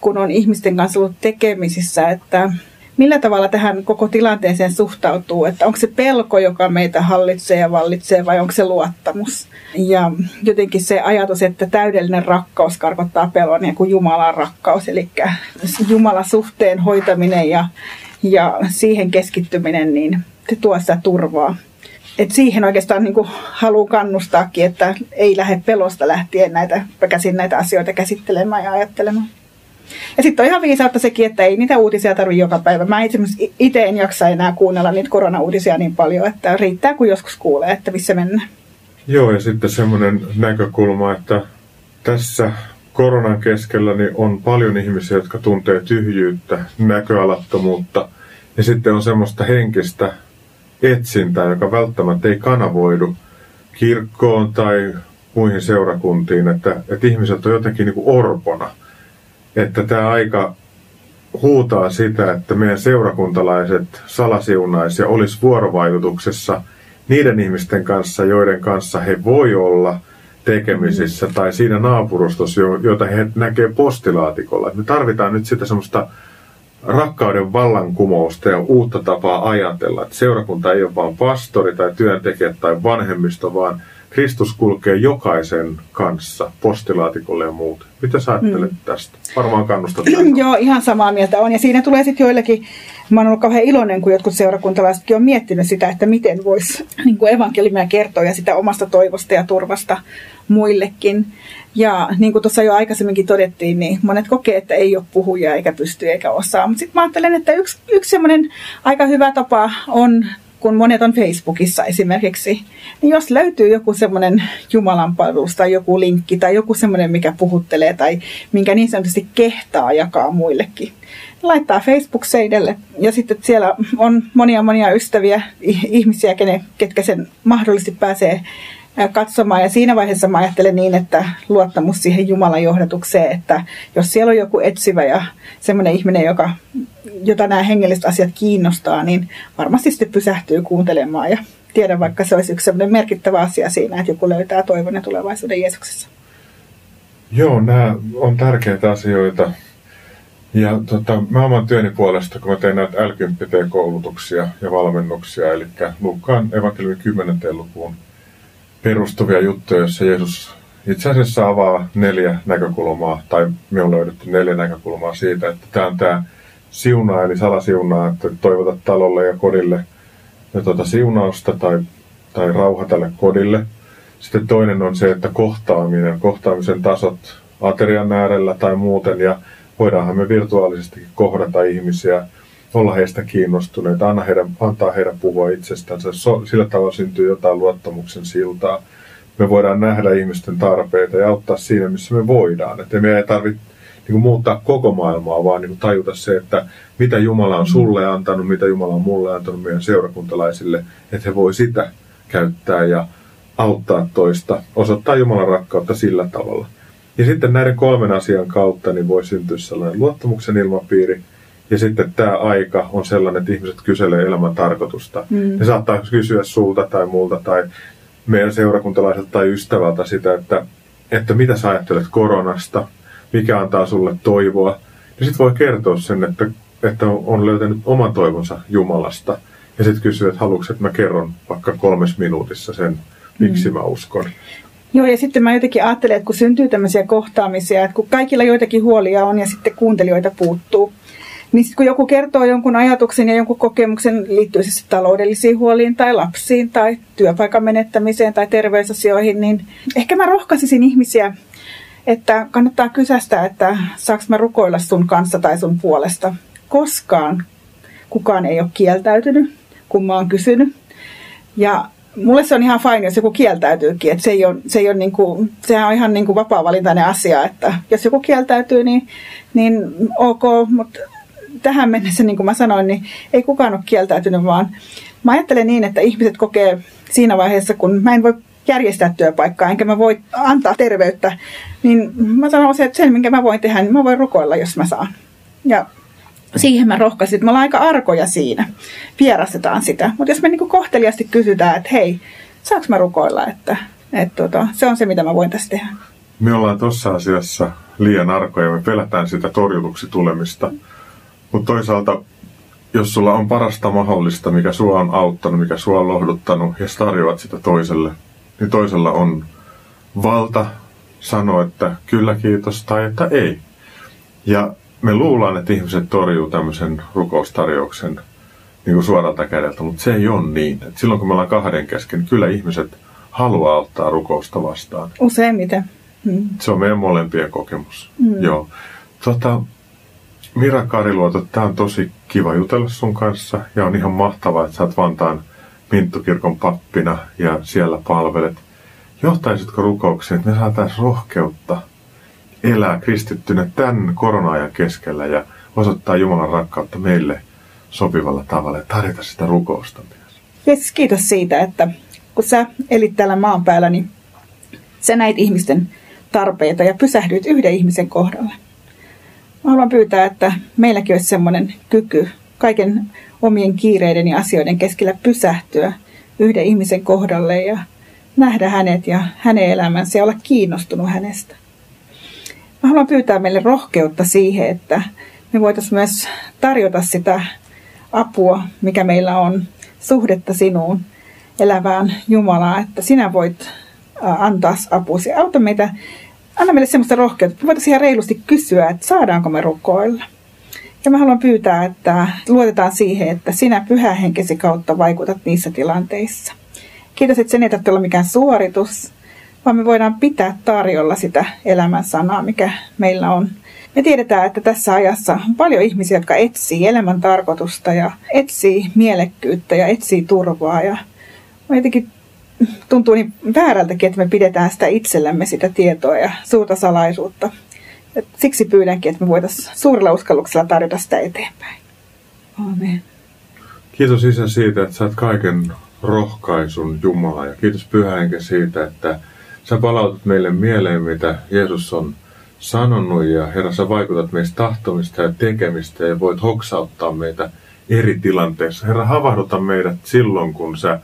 kun on ihmisten kanssa ollut tekemisissä, että millä tavalla tähän koko tilanteeseen suhtautuu, että onko se pelko, joka meitä hallitsee ja vallitsee, vai onko se luottamus? Ja jotenkin se ajatus, että täydellinen rakkaus karkottaa pelon, ja kun Jumala on rakkaus, eli Jumalan suhteen hoitaminen ja siihen keskittyminen, niin se tuo sitä turvaa. Et siihen oikeastaan niin kuin haluan kannustaakin, että ei lähde pelosta lähtien näitä asioita käsittelemään ja ajattelemaan. Ja sitten on ihan viisautta sekin, että ei niitä uutisia tarvitse joka päivä. Mä itse en jaksa enää kuunnella niitä koronauutisia niin paljon, että riittää kun joskus kuulee, että missä mennään. Joo, ja sitten semmoinen näkökulma, että tässä koronan keskellä niin on paljon ihmisiä, jotka tuntee tyhjyyttä, näköalattomuutta. Ja sitten on semmoista henkistä etsintää, joka välttämättä ei kanavoidu kirkkoon tai muihin seurakuntiin, että ihmiset on jotenkin niin kuin orpona. Että tämä aika huutaa sitä, että meidän seurakuntalaiset salasiunais ja olisi vuorovaikutuksessa niiden ihmisten kanssa, joiden kanssa he voi olla tekemisissä tai siinä naapurustossa, jota he näkee postilaatikolla. Me tarvitaan nyt sitä semmoista rakkauden vallankumousta ja uutta tapaa ajatella, että seurakunta ei ole vain pastori tai työntekijät tai vanhemmisto, vaan Kristus kulkee jokaisen kanssa, postilaatikolle ja muuten. Mitä sä ajattelet tästä? Varmaan kannustat. Joo, ihan samaa mieltä on. Ja siinä tulee sitten joillekin, mä oon ollut kauhean iloinen, kun jotkut seurakuntalaisetkin on miettinyt sitä, että miten voisi niin evankeliumia kertoa ja sitä omasta toivosta ja turvasta muillekin. Ja niin kuin tuossa jo aikaisemminkin todettiin, niin monet kokee, että ei ole puhuja eikä pysty eikä osaa. Mutta sitten mä ajattelen, että yksi semmoinen aika hyvä tapa on, kun monet on Facebookissa esimerkiksi, niin jos löytyy joku semmoinen jumalanpalvelus tai joku linkki tai joku semmoinen, mikä puhuttelee tai minkä niin sanotusti kehtaa jakaa muillekin, laittaa Facebook-seidelle ja sitten siellä on monia ystäviä, ihmisiä, ketkä sen mahdollisesti pääsee katsomaan. Ja siinä vaiheessa mä ajattelen niin, että luottamus siihen Jumalan johdatukseen, että jos siellä on joku etsivä ja semmoinen ihminen, jota nämä hengelliset asiat kiinnostaa, niin varmasti sitten pysähtyy kuuntelemaan. Ja tiedän, vaikka se olisi yksi semmoinen merkittävä asia siinä, että joku löytää toivon ja tulevaisuuden Jeesuksessa. Joo, nämä on tärkeitä asioita. Ja mä oman työni puolesta, kun mä tein näitä L10T-koulutuksia ja valmennuksia, eli Luukkaan evankeliumin 10. lukuun perustuvia juttuja, joissa Jeesus itse asiassa avaa 4 näkökulmaa, tai me on löydetty 4 näkökulmaa siitä, että tämä on tämä siunaa, eli salasiunaa, että toivota talolle ja kodille ja siunausta tai rauha tälle kodille. Sitten toinen on se, että kohtaamisen tasot aterian äärellä tai muuten, ja voidaanhan me virtuaalisestikin kohdata ihmisiä, olla heistä kiinnostuneita, antaa heidän puhua itsestänsä. Sillä tavalla syntyy jotain luottamuksen siltaa. Me voidaan nähdä ihmisten tarpeita ja auttaa siinä, missä me voidaan. Että me ei tarvitse muuttaa koko maailmaa, vaan tajuta se, että mitä Jumala on sulle antanut, mitä Jumala on mulle antanut meidän seurakuntalaisille, että he voi sitä käyttää ja auttaa toista, osoittaa Jumalan rakkautta sillä tavalla. Ja sitten näiden 3 asian kautta niin voi syntyä sellainen luottamuksen ilmapiiri. Ja sitten tämä aika on sellainen, että ihmiset kyselevät elämän tarkoitusta. Ne saattaa kysyä sulta tai multa tai meidän seurakuntalaiselta tai ystävältä sitä, että mitä sä ajattelet koronasta, mikä antaa sulle toivoa. Ja sitten voi kertoa sen, että on löytänyt oman toivonsa Jumalasta. Ja sitten kysyy, että haluatko, että mä kerron vaikka 3 minuutissa sen, miksi mä uskon. Joo, ja sitten mä jotenkin ajattelen, että kun syntyy tämmöisiä kohtaamisia, että kun kaikilla joitakin huolia on ja sitten kuuntelijoita puuttuu, niin sitten kun joku kertoo jonkun ajatuksen ja jonkun kokemuksen, liittyy siis taloudellisiin huoliin tai lapsiin tai työpaikan menettämiseen tai terveysasioihin, niin ehkä mä rohkaisisin ihmisiä, että kannattaa kysästä, että saanko mä rukoilla sun kanssa tai sun puolesta. Koskaan kukaan ei ole kieltäytynyt, kun mä oon kysynyt. Ja mulle se on ihan fine, jos joku kieltäytyykin. Että se ei ole niinku, sehän on ihan niinku vapaa-valintainen asia, että jos joku kieltäytyy, niin ok, mutta tähän mennessä, niin kuin mä sanoin, niin ei kukaan ole kieltäytynyt, vaan mä ajattelen niin, että ihmiset kokee siinä vaiheessa, kun mä en voi järjestää työpaikkaa, enkä mä voi antaa terveyttä, niin mä sanon se, että sen, minkä mä voin tehdä, niin mä voin rukoilla, jos mä saan. Ja siihen mä rohkaisin, että me ollaan aika arkoja siinä, vierastetaan sitä. Mutta jos me niin kuin kohteliaasti kysytään, että hei, saanko mä rukoilla, että se on se, mitä mä voin tässä tehdä. Me ollaan tuossa asiassa liian arkoja, me pelätään sitä torjutuksi tulemista. Mutta toisaalta, jos sulla on parasta mahdollista, mikä sua on auttanut, mikä sua on lohduttanut, ja sä tarjoat sitä toiselle, niin toisella on valta sanoa, että kyllä kiitos tai että ei. Ja me luullaan, että ihmiset torjuu tämmöisen rukoustarjouksen niin kuin suoralta kädeltä, mutta se ei ole niin. Et silloin kun me ollaan kahden kesken, niin kyllä ihmiset haluaa auttaa rukousta vastaan. Useimmiten. Se on meidän molempien kokemus. Joo. Mira Kariluoto, tämä on tosi kiva jutella sun kanssa ja on ihan mahtavaa, että sä oot Vantaan-Minttukirkon pappina ja siellä palvelet. Johtaisitko rukoukseen, että me saataisiin rohkeutta elää kristittynä tämän korona-ajan keskellä ja osoittaa Jumalan rakkautta meille sopivalla tavalla ja tarjota sitä rukousta myös? Jeesus, kiitos siitä, että kun sä elit täällä maan päällä, niin sä näit ihmisten tarpeita ja pysähdyit yhden ihmisen kohdalle. Mä haluan pyytää, että meilläkin olisi semmoinen kyky kaiken omien kiireiden ja asioiden keskellä pysähtyä yhden ihmisen kohdalle ja nähdä hänet ja hänen elämänsä ja olla kiinnostunut hänestä. Mä haluan pyytää meille rohkeutta siihen, että me voitaisiin myös tarjota sitä apua, mikä meillä on, suhdetta sinuun, elävään Jumalaa, että sinä voit antaa apusi. Auta meitä, anna meille semmoista rohkeutta, että voitaisiin ihan reilusti kysyä, että saadaanko me rukoilla. Ja mä haluan pyytää, että luotetaan siihen, että sinä pyhä henkesi kautta vaikutat niissä tilanteissa. Kiitos, että sen ei tarvitse olla mikään suoritus, vaan me voidaan pitää tarjolla sitä elämän sanaa, mikä meillä on. Me tiedetään, että tässä ajassa on paljon ihmisiä, jotka etsii elämän tarkoitusta ja etsii mielekkyyttä ja etsii turvaa. Ja jotenkin tuntuu niin väärältäkin, että me pidetään sitä itsellämme sitä tietoa ja suurta salaisuutta. Ja siksi pyydänkin, että me voitaisiin suurella uskalluksella tarjota sitä eteenpäin. Aamen. Kiitos Isä siitä, että saat kaiken rohkaisun Jumala ja kiitos Pyhä Henki siitä, että sä palautat meille mieleen, mitä Jeesus on sanonut ja Herra, sä vaikutat meistä tahtomista ja tekemistä ja voit hoksauttaa meitä eri tilanteissa. Herra, havahduta meidät silloin, kun sä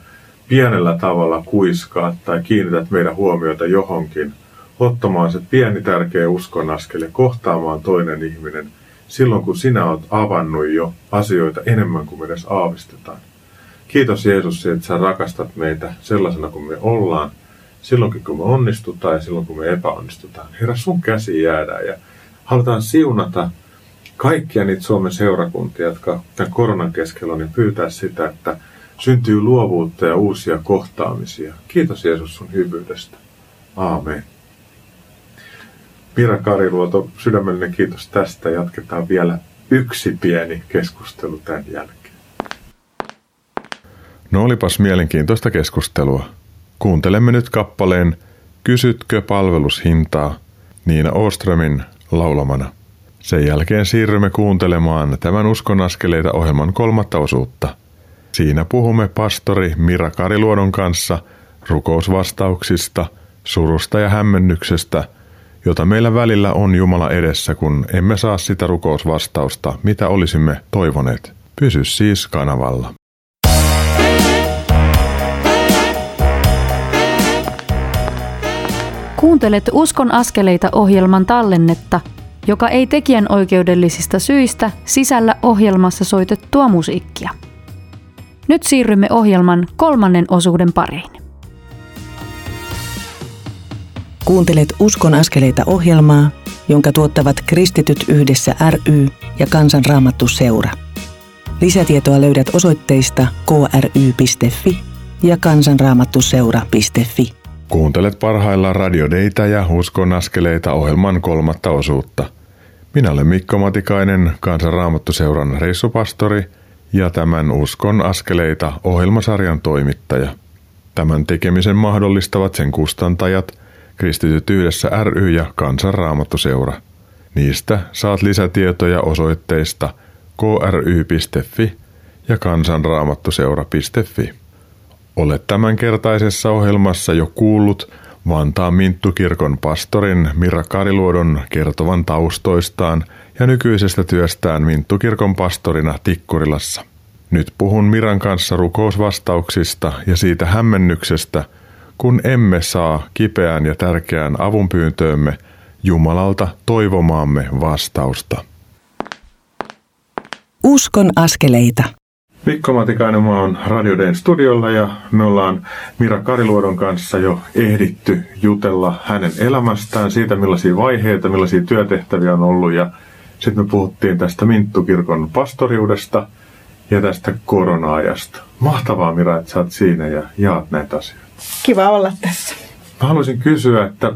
pienellä tavalla kuiskaat tai kiinnität meidän huomiota johonkin, ottamaan se pieni tärkeä uskon askel ja kohtaamaan toinen ihminen silloin, kun sinä olet avannut jo asioita enemmän kuin me edes aavistetaan. Kiitos Jeesus, että sä rakastat meitä sellaisena kuin me ollaan, silloinkin kun me onnistutaan ja silloin kun me epäonnistutaan. Herra, sun käsi jäädään ja halutaan siunata kaikkia niitä Suomen seurakuntia, jotka tämän koronan keskellä on, ja pyytää sitä, että syntyy luovuutta ja uusia kohtaamisia. Kiitos Jeesus sun hyvyydestä. Aamen. Mira Kariluoto, sydämellinen kiitos tästä. Jatketaan vielä yksi pieni keskustelu tämän jälkeen. No olipas mielenkiintoista keskustelua. Kuuntelemme nyt kappaleen Kysytkö palvelushintaa Niina Åströmin laulamana. Sen jälkeen siirrymme kuuntelemaan tämän Uskon askeleita ohjelman 3. osuutta. Siinä puhumme pastori Mira Kariluodon kanssa rukousvastauksista, surusta ja hämmennyksestä, jota meillä välillä on Jumala edessä, kun emme saa sitä rukousvastausta, mitä olisimme toivoneet. Pysy siis kanavalla. Kuuntelet Uskon askeleita ohjelman tallennetta, joka ei tekijänoikeudellisista syistä sisällä ohjelmassa soitettua musiikkia. Nyt siirrymme ohjelman 3. osuuden pariin. Kuuntelet Uskon askeleita ohjelmaa, jonka tuottavat Kristityt yhdessä ry ja Kansanraamattuseura. Lisätietoa löydät osoitteista kry.fi ja kansanraamattuseura.fi. Kuuntelet parhaillaan Radio Deitä ja Uskon askeleita ohjelman 3. osuutta. Minä olen Mikko Matikainen, Kansanraamattuseuran reissupastori ja tämän Uskon askeleita ohjelmasarjan toimittaja. Tämän tekemisen mahdollistavat sen kustantajat Kristityt yhdessä ry ja Kansanraamattuseura. Niistä saat lisätietoja osoitteista kry.fi ja kansanraamattuseura.fi. Olet tämänkertaisessa ohjelmassa jo kuullut Vantaa-Minttukirkon pastorin Mira Kariluodon kertovan taustoistaan ja nykyisestä työstään Minttukirkon pastorina Tikkurilassa. Nyt puhun Miran kanssa rukousvastauksista ja siitä hämmennyksestä, kun emme saa kipeään ja tärkeään avunpyyntöömme Jumalalta toivomaamme vastausta. Uskon askeleita. Mikko Matikainen, mä oon Radio Dein studiolla ja me ollaan Mira Kariluodon kanssa jo ehditty jutella hänen elämästään, siitä millaisia vaiheita, millaisia työtehtäviä on ollut, ja sitten me puhuttiin tästä Minttukirkon pastoriudesta ja tästä korona-ajasta. Mahtavaa Mira, että sä oot siinä ja jaat näitä asioita. Kiva olla tässä. Mä haluaisin kysyä, että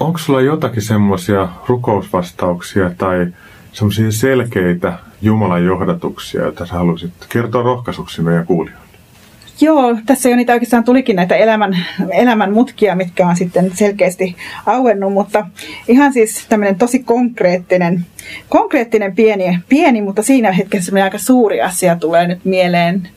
onko sulla jotakin semmoisia rukousvastauksia tai semmoisia selkeitä Jumalan johdatuksia, joita sä haluaisit kertoa rohkaisuksi meidän kuulijoille? Joo, tässä jo niitä oikeastaan tulikin näitä elämän mutkia, mitkä on sitten selkeästi auennut, mutta ihan siis tämmöinen tosi konkreettinen pieni, mutta siinä hetkessä semmoinen aika suuri asia tulee nyt mieleen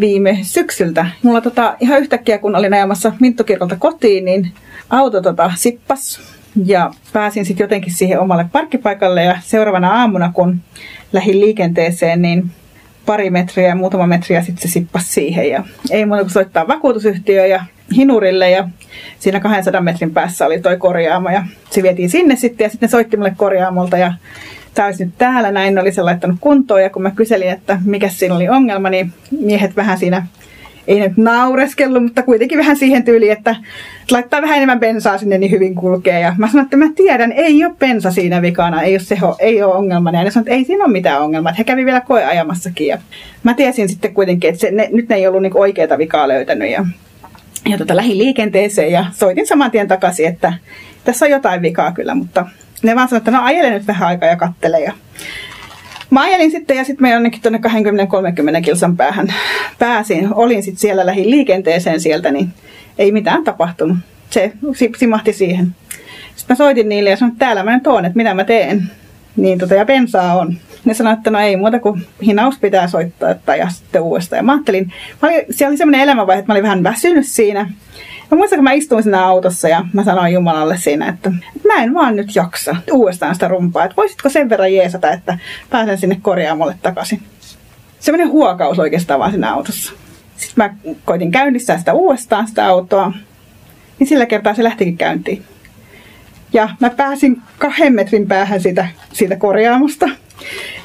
viime syksyltä. Mulla ihan yhtäkkiä, kun olin ajamassa Minttukirkolta kotiin, niin auto sippas Ja pääsin sitten jotenkin siihen omalle parkkipaikalle ja seuraavana aamuna, kun lähdin liikenteeseen, niin pari metriä ja muutama metriä sitten se sippasi siihen. Ja ei muuta kuin soittaa vakuutusyhtiö ja hinurille ja siinä 200 metrin päässä oli toi korjaamo ja se vietiin sinne sitten ja sitten soitti mulle korjaamolta ja tämä olisi nyt täällä näin, oli sen laittanut kuntoon ja kun mä kyselin, että mikä siinä oli ongelma, niin miehet vähän siinä ei nyt naureskellut, mutta kuitenkin vähän siihen tyyliin, että laittaa vähän enemmän bensaa sinne, niin hyvin kulkee. Ja mä sanoin, että mä tiedän, ei ole bensa siinä vikana, ei ole ongelmana. Ja ne sanoivat, että ei siinä ole mitään ongelmaa. He kävi vielä koeajamassakin. Ja mä tiesin sitten kuitenkin, että nyt ne ei ollut niin oikeaa vikaa löytänyt. Ja lähdin liikenteeseen ja soitin saman tien takaisin, että tässä on jotain vikaa kyllä. Mutta ne vaan sanoivat, että no ajele nyt vähän aikaa ja kattele. Ja mä ajelin sitten ja sitten mä jonnekin tuonne 20-30 kilsan päähän pääsin. Olin sitten siellä, lähin liikenteeseen sieltä, niin ei mitään tapahtunut. Se simahti siihen. Sitten mä soitin niille ja sanoin, että täällä mä nyt oon, että mitä mä teen. Niin ja bensaa on. Ne sanoivat, että no ei muuta kuin hinaus pitää soittaa ja sitten uudestaan. Ja mä ajattelin, siellä oli semmoinen elämänvaihe, että mä olin vähän väsynyt siinä. Ja muistan, kun mä istuin siinä autossa ja mä sanoin Jumalalle siinä, että mä en vaan nyt jaksa uudestaan sitä rumpaa. Että voisitko sen verran jeesata, että pääsen sinne korjaamolle takaisin. Semmoinen huokaus oikeastaan vaan siinä autossa. Sitten mä koitin käynnistää sitä uudestaan sitä autoa. Niin sillä kertaa se lähtikin käyntiin. Ja mä pääsin 2 metrin päähän siitä korjaamosta.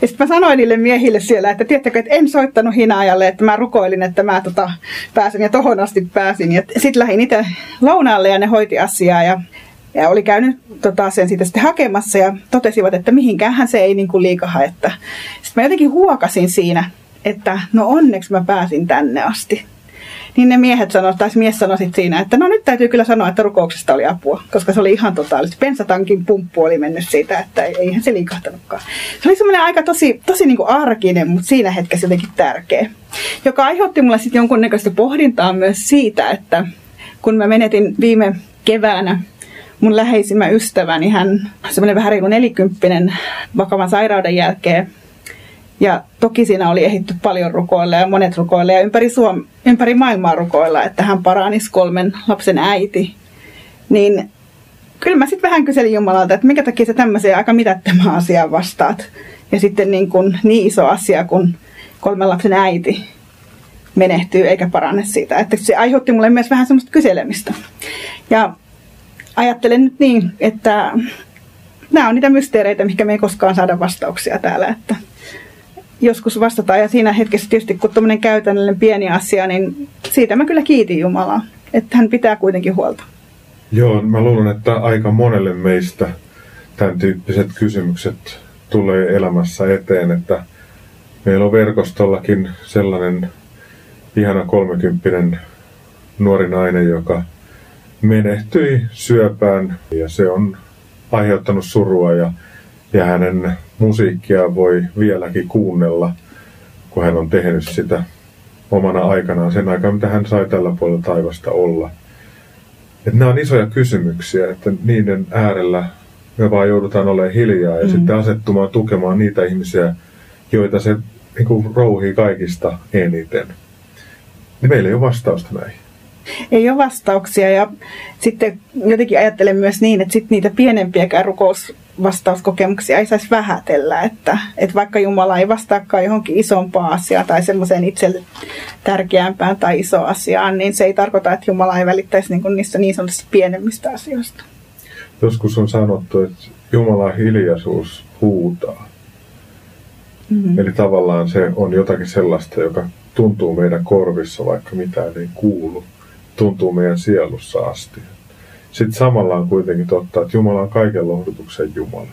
Ja sitten mä sanoin niille miehille siellä, että tiedättekö, että en soittanut hinaajalle, että mä rukoilin, että mä pääsin ja tohon asti pääsin. Ja sitten lähdin itse lounaalle ja ne hoiti asiaa ja oli käynyt sen siitä sitten hakemassa ja totesivat, että mihinkäänhän se ei niinku liikaha. Sitten mä jotenkin huokasin siinä, että no onneksi mä pääsin tänne asti. Niin ne miehet sanoi, tai mies sanoi sitten siinä, että no nyt täytyy kyllä sanoa, että rukouksesta oli apua, koska se oli ihan totaalista. Bensatankin pumppu oli mennyt siitä, että eihän se liikahtanutkaan. Se oli semmoinen aika tosi niin kuin arkinen, mutta siinä hetkessä jotenkin tärkeä, joka aiheutti mulle sitten jonkunnäköistä pohdintaa myös siitä, että kun mä menetin viime keväänä mun läheisimmän ystäväni, hän semmoinen vähän reilu 40 vakavan sairauden jälkeen. Ja toki siinä oli ehditty paljon rukoilla ja monet rukoilla ja ympäri maailmaa rukoilla, että hän paranisi 3 lapsen äiti. Niin kyllä mä sitten vähän kyselin Jumalalta, että minkä takia sä tämmöiseen aika mitättömään asiaan vastaat. Ja sitten niin iso asia, kun 3 lapsen äiti menehtyy eikä parane siitä. Että se aiheutti mulle myös vähän semmoista kyselemistä. Ja ajattelen nyt niin, että nämä on niitä mysteereitä, mihin me ei koskaan saada vastauksia täällä, että joskus vastataan ja siinä hetkessä tietysti kun tuommoinen käytännöllinen pieni asia, niin siitä mä kyllä kiitin Jumalaa, että hän pitää kuitenkin huolta. Joo, mä luulen, että aika monelle meistä tämän tyyppiset kysymykset tulee elämässä eteen, että meillä on verkostollakin sellainen ihana 30 nuori nainen, joka menehtyi syöpään ja se on aiheuttanut surua ja hänen musiikkia voi vieläkin kuunnella, kun hän on tehnyt sitä omana aikanaan, sen aikaan, mitä hän sai tällä puolella taivasta olla. Et nämä on isoja kysymyksiä, että niiden äärellä me vaan joudutaan olemaan hiljaa ja sitten asettumaan tukemaan niitä ihmisiä, joita se niin rouhii kaikista eniten. Niin meillä ei ole vastausta näihin. Ei ole vastauksia ja sitten jotenkin ajattelen myös niin, että sitten niitä pienempiäkään rukousvastauskokemuksia ei saisi vähätellä, että vaikka Jumala ei vastaakaan johonkin isompaan asiaan tai semmoiseen itselle tärkeämpään tai iso asiaan, niin se ei tarkoita, että Jumala ei välittäisi niistä niin sanotusti pienemmistä asioista. Joskus on sanottu, että Jumalan hiljaisuus huutaa. Mm-hmm. Eli tavallaan se on jotakin sellaista, joka tuntuu meidän korvissa, vaikka mitään ei kuulu. Tuntuu meidän sielussa asti. Sitten samalla on kuitenkin totta, että Jumala on kaiken lohdutuksen Jumala.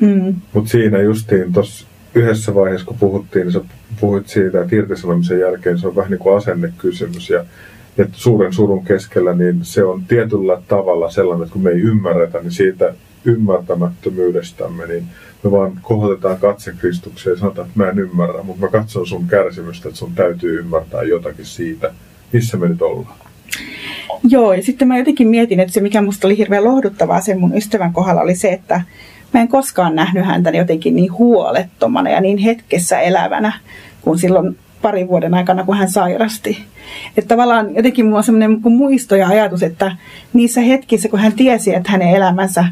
Mm. Mutta siinä justiin tuossa yhdessä vaiheessa, kun puhuttiin, niin sä puhuit siitä, että irtisanomisen jälkeen se on vähän niin kuin asennekysymys. Ja suuren surun keskellä niin se on tietyllä tavalla sellainen, että kun me ei ymmärretä, niin siitä ymmärtämättömyydestämme, niin me vaan kohotetaan katse Kristukseen ja sanotaan, että mä en ymmärrä, mutta mä katson sun kärsimystä, että sun täytyy ymmärtää jotakin siitä, missä me nyt ollaan. Joo, ja sitten mä jotenkin mietin, että se mikä musta oli hirveän lohduttavaa sen mun ystävän kohdalla oli se, että mä en koskaan nähnyt häntä jotenkin niin huolettomana ja niin hetkessä elävänä, kun silloin parin vuoden aikana, kun hän sairasti. Että tavallaan jotenkin minulla on sellainen muisto ja ajatus, että niissä hetkissä, kun hän tiesi, että hänen elämänsä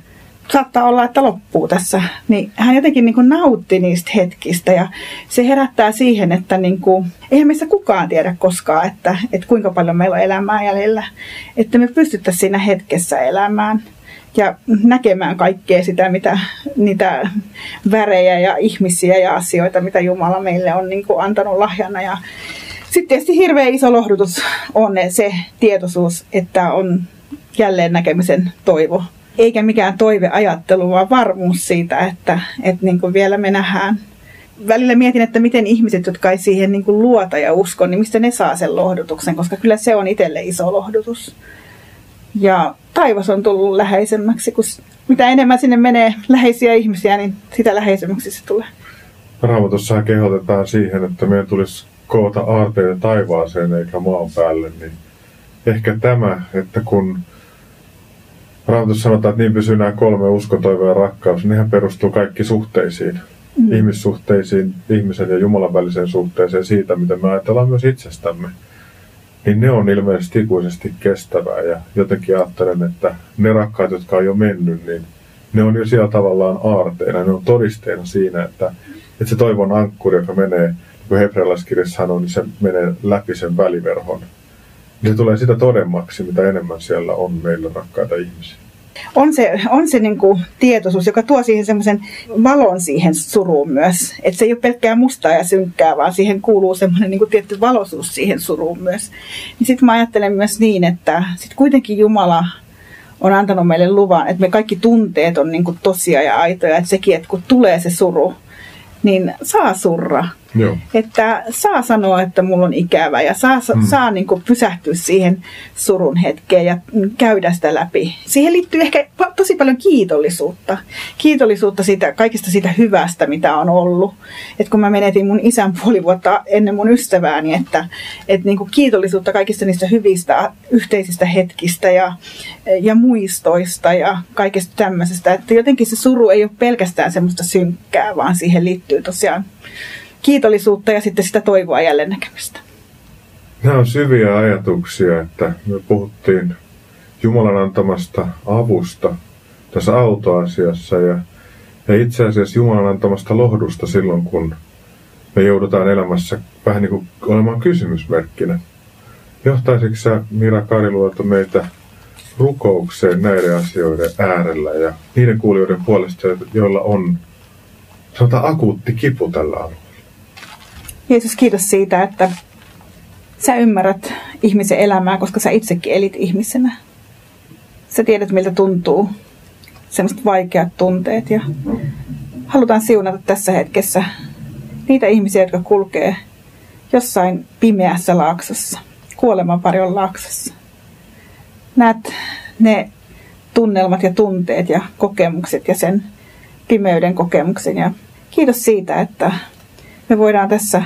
saattaa olla, että loppuu tässä, niin hän jotenkin niin kuin nautti niistä hetkistä ja se herättää siihen, että niin kuin, eihän meissä kukaan tiedä koskaan, että kuinka paljon meillä on elämää jäljellä, että me pystyttäisiin siinä hetkessä elämään ja näkemään kaikkea sitä, mitä, niitä värejä ja ihmisiä ja asioita, mitä Jumala meille on niin kuin antanut lahjana. Ja sitten tietysti hirveän iso lohdutus on se tietoisuus, että on jälleen näkemisen toivo. Eikä mikään toiveajattelu, vaan varmuus siitä, että niin kuin vielä me nähdään. Välillä mietin, että miten ihmiset, jotka ei siihen niin kuin luota ja usko, niin mistä ne saa sen lohdutuksen, koska kyllä se on itselle iso lohdutus. Ja taivas on tullut läheisemmäksi, kun mitä enemmän sinne menee läheisiä ihmisiä, niin sitä läheisemmäksi se tulee. Raamatussahan kehotetaan siihen, että meidän tulisi koota aarteita taivaaseen eikä maan päälle. Niin ehkä tämä, että kun Raamatussa sanotaan, että niin pysyy nämä kolme, usko, toivo ja rakkaus, nehän perustuu kaikki suhteisiin, ihmissuhteisiin, ihmisen ja Jumalan väliseen suhteeseen siitä, mitä me ajatellaan myös itsestämme. Niin ne on ilmeisesti ikuisesti kestävää ja jotenkin ajattelen, että ne rakkaat, jotka on jo mennyt, niin ne on jo siellä tavallaan aarteina, ne on todisteena siinä, että se toivon ankkuri, joka menee, niin kuin hebrealaiskirjassa sanoo, niin se menee läpi sen väliverhon. Se tulee sitä todemmaksi, mitä enemmän siellä on meillä rakkaita ihmisiä. On se niin kuin tietoisuus, joka tuo siihen semmoisen valon siihen suruun myös. Että se ei ole pelkkää mustaa ja synkkää, vaan siihen kuuluu semmoinen niin kuin tietty valoisuus siihen suruun myös. Niin sitten mä ajattelen myös niin, että sit kuitenkin Jumala on antanut meille luvan, että me kaikki tunteet on niin kuin tosia ja aitoja. Että sekin, että kun tulee se suru, niin saa surra. Joo. Että saa sanoa, että mulla on ikävä ja saa niin kuin pysähtyä siihen surun hetkeen ja käydä sitä läpi. Siihen liittyy ehkä tosi paljon kiitollisuutta. Kiitollisuutta siitä, kaikista siitä hyvästä, mitä on ollut. Et kun mä menetin mun isän puoli vuotta ennen mun ystävääni, että niin kuin kiitollisuutta kaikista niistä hyvistä yhteisistä hetkistä ja muistoista ja kaikesta tämmöisestä. Että jotenkin se suru ei ole pelkästään semmoista synkkää, vaan siihen liittyy tosiaan kiitollisuutta ja sitten sitä toivoa jälleen näkemistä. Nämä on syviä ajatuksia, että me puhuttiin Jumalan antamasta avusta tässä autoasiassa ja itse asiassa Jumalan antamasta lohdusta silloin, kun me joudutaan elämässä vähän niin kuin olemaan kysymysmerkkinä. Johtaisitko sä, Mira Kariluoto, meitä rukoukseen näiden asioiden äärellä ja niiden kuulijoiden puolesta, joilla on sanotaan akuutti kipu tällä alueella? Jeesus, kiitos siitä, että sä ymmärrät ihmisen elämää, koska sä itsekin elit ihmisenä. Sä tiedät, miltä tuntuu semmoiset vaikeat tunteet. Ja halutaan siunata tässä hetkessä niitä ihmisiä, jotka kulkee jossain pimeässä laaksossa, kuolemanvarjon laaksossa. Näet ne tunnelmat ja tunteet ja kokemukset ja sen pimeyden kokemuksen. Ja kiitos siitä, että me voidaan tässä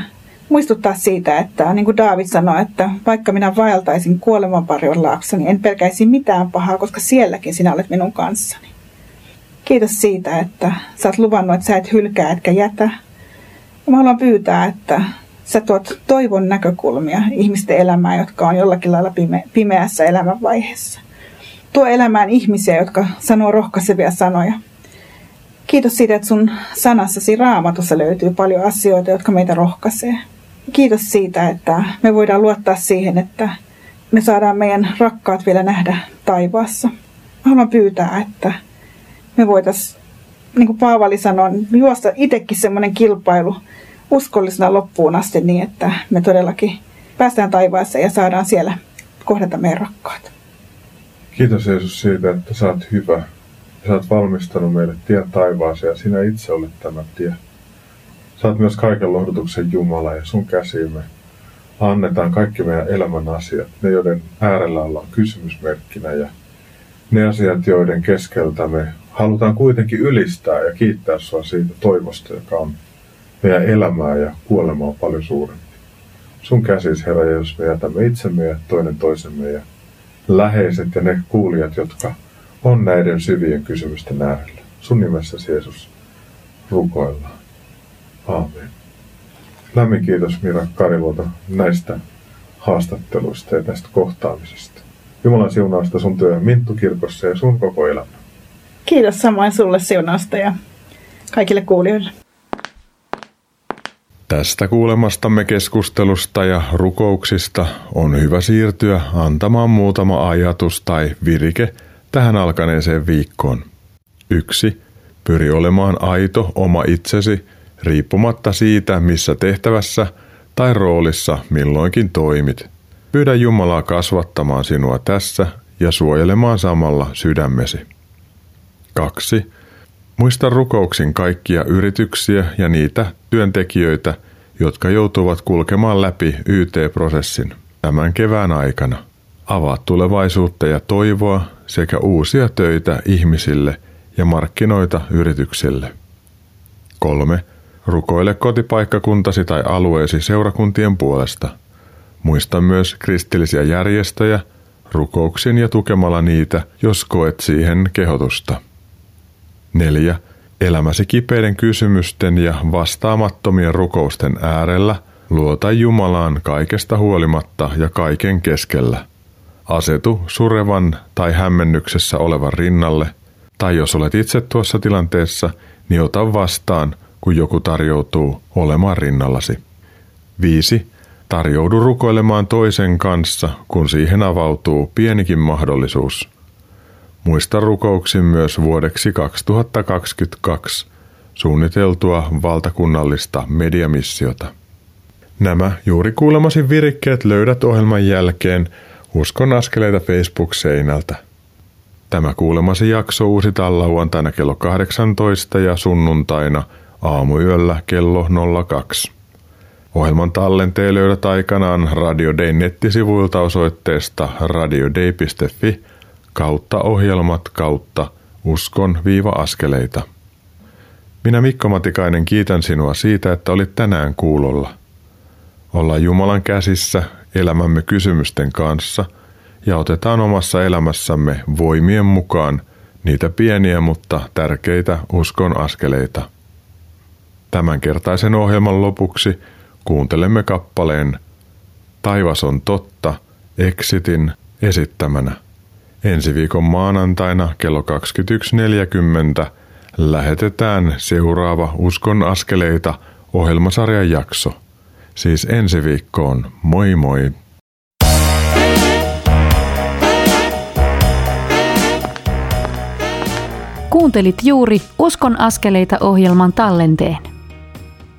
muistuttaa siitä, että niin kuin Daavid sanoi, että vaikka minä vaeltaisin kuolemanvarjon laaksossa, niin en pelkäisi mitään pahaa, koska sielläkin sinä olet minun kanssani. Kiitos siitä, että sä oot luvannut, että sä et hylkää etkä jätä. Mä haluan pyytää, että sä tuot toivon näkökulmia ihmisten elämään, jotka on jollakin lailla pimeässä elämänvaiheessa. Tuo elämään ihmisiä, jotka sanoo rohkaisevia sanoja. Kiitos siitä, että sun sanassasi Raamatussa löytyy paljon asioita, jotka meitä rohkaisee. Kiitos siitä, että me voidaan luottaa siihen, että me saadaan meidän rakkaat vielä nähdä taivaassa. Haluan pyytää, että me voitaisiin, niin kuin Paavali sanoi, juosta itsekin semmoinen kilpailu uskollisena loppuun asti niin, että me todellakin päästään taivaassa ja saadaan siellä kohdata meidän rakkaat. Kiitos Jeesus siitä, että sä oot hyvä. Sä oot valmistanut meille tie taivaaseen ja sinä itse olet tämä tie. Sä oot myös kaiken lohdutuksen Jumala ja sun käsiimme annetaan kaikki meidän elämän asiat. Ne, joiden äärellä ollaan kysymysmerkkinä ja ne asiat, joiden keskeltä me halutaan kuitenkin ylistää ja kiittää sua siitä toivosta, joka on meidän elämää ja kuolemaa paljon suurempi. Sun käsis, Herra Jeesus, me jätämme itsemme ja toinen toisemme ja läheiset ja ne kuulijat, jotka on näiden syvien kysymysten äärellä. Sun nimessäsi Jeesus rukoillaan. Aamen. Lämmin kiitos Mira Kariluoto näistä haastatteluista ja tästä kohtaamisesta. Jumalan siunausta sun työhön Minttukirkossa ja sun koko elämä. Kiitos samoin sulle siunausta ja kaikille kuulijoille. Tästä kuulemastamme keskustelusta ja rukouksista on hyvä siirtyä antamaan muutama ajatus tai virike tähän alkaneeseen viikkoon. 1. Pyri olemaan aito oma itsesi riippumatta siitä, missä tehtävässä tai roolissa milloinkin toimit. Pyydä Jumalaa kasvattamaan sinua tässä ja suojelemaan samalla sydämesi. 2. Muista rukouksin kaikkia yrityksiä ja niitä työntekijöitä, jotka joutuvat kulkemaan läpi YT-prosessin tämän kevään aikana. Avaa tulevaisuutta ja toivoa sekä uusia töitä ihmisille ja markkinoita yrityksille. 3. Rukoile kotipaikkakuntasi tai alueesi seurakuntien puolesta. Muista myös kristillisiä järjestöjä rukouksin ja tukemalla niitä, jos koet siihen kehotusta. 4. Elämäsi kipeiden kysymysten ja vastaamattomien rukousten äärellä luota Jumalaan kaikesta huolimatta ja kaiken keskellä. Asetu surevan tai hämmennyksessä olevan rinnalle, tai jos olet itse tuossa tilanteessa, niin ota vastaan, kun joku tarjoutuu olemaan rinnallasi. 5. Tarjoudu rukoilemaan toisen kanssa, kun siihen avautuu pienikin mahdollisuus. Muista rukouksin myös vuodeksi 2022 suunniteltua valtakunnallista mediamissiota. Nämä juuri kuulemasi virikkeet löydät ohjelman jälkeen Uskon askeleita Facebook-seinältä. Tämä kuulemasi jakso uusitaan lauantaina kello 18 ja sunnuntaina aamuyöllä kello 02. Ohjelman tallenteen löydät aikanaan Radio Dei nettisivuilta osoitteesta radiodei.fi/ohjelmat/uskon-askeleita. Minä Mikko Matikainen kiitän sinua siitä, että olit tänään kuulolla. Ollaan Jumalan käsissä elämämme kysymysten kanssa ja otetaan omassa elämässämme voimien mukaan niitä pieniä, mutta tärkeitä uskon askeleita. Tämänkertaisen ohjelman lopuksi kuuntelemme kappaleen Taivas on totta Exitin esittämänä. Ensi viikon maanantaina kello 21.40 lähetetään seuraava Uskon askeleita ohjelmasarjan jakso. Siis ensi viikkoon. Moi moi! Kuuntelit juuri Uskon askeleita ohjelman tallenteen.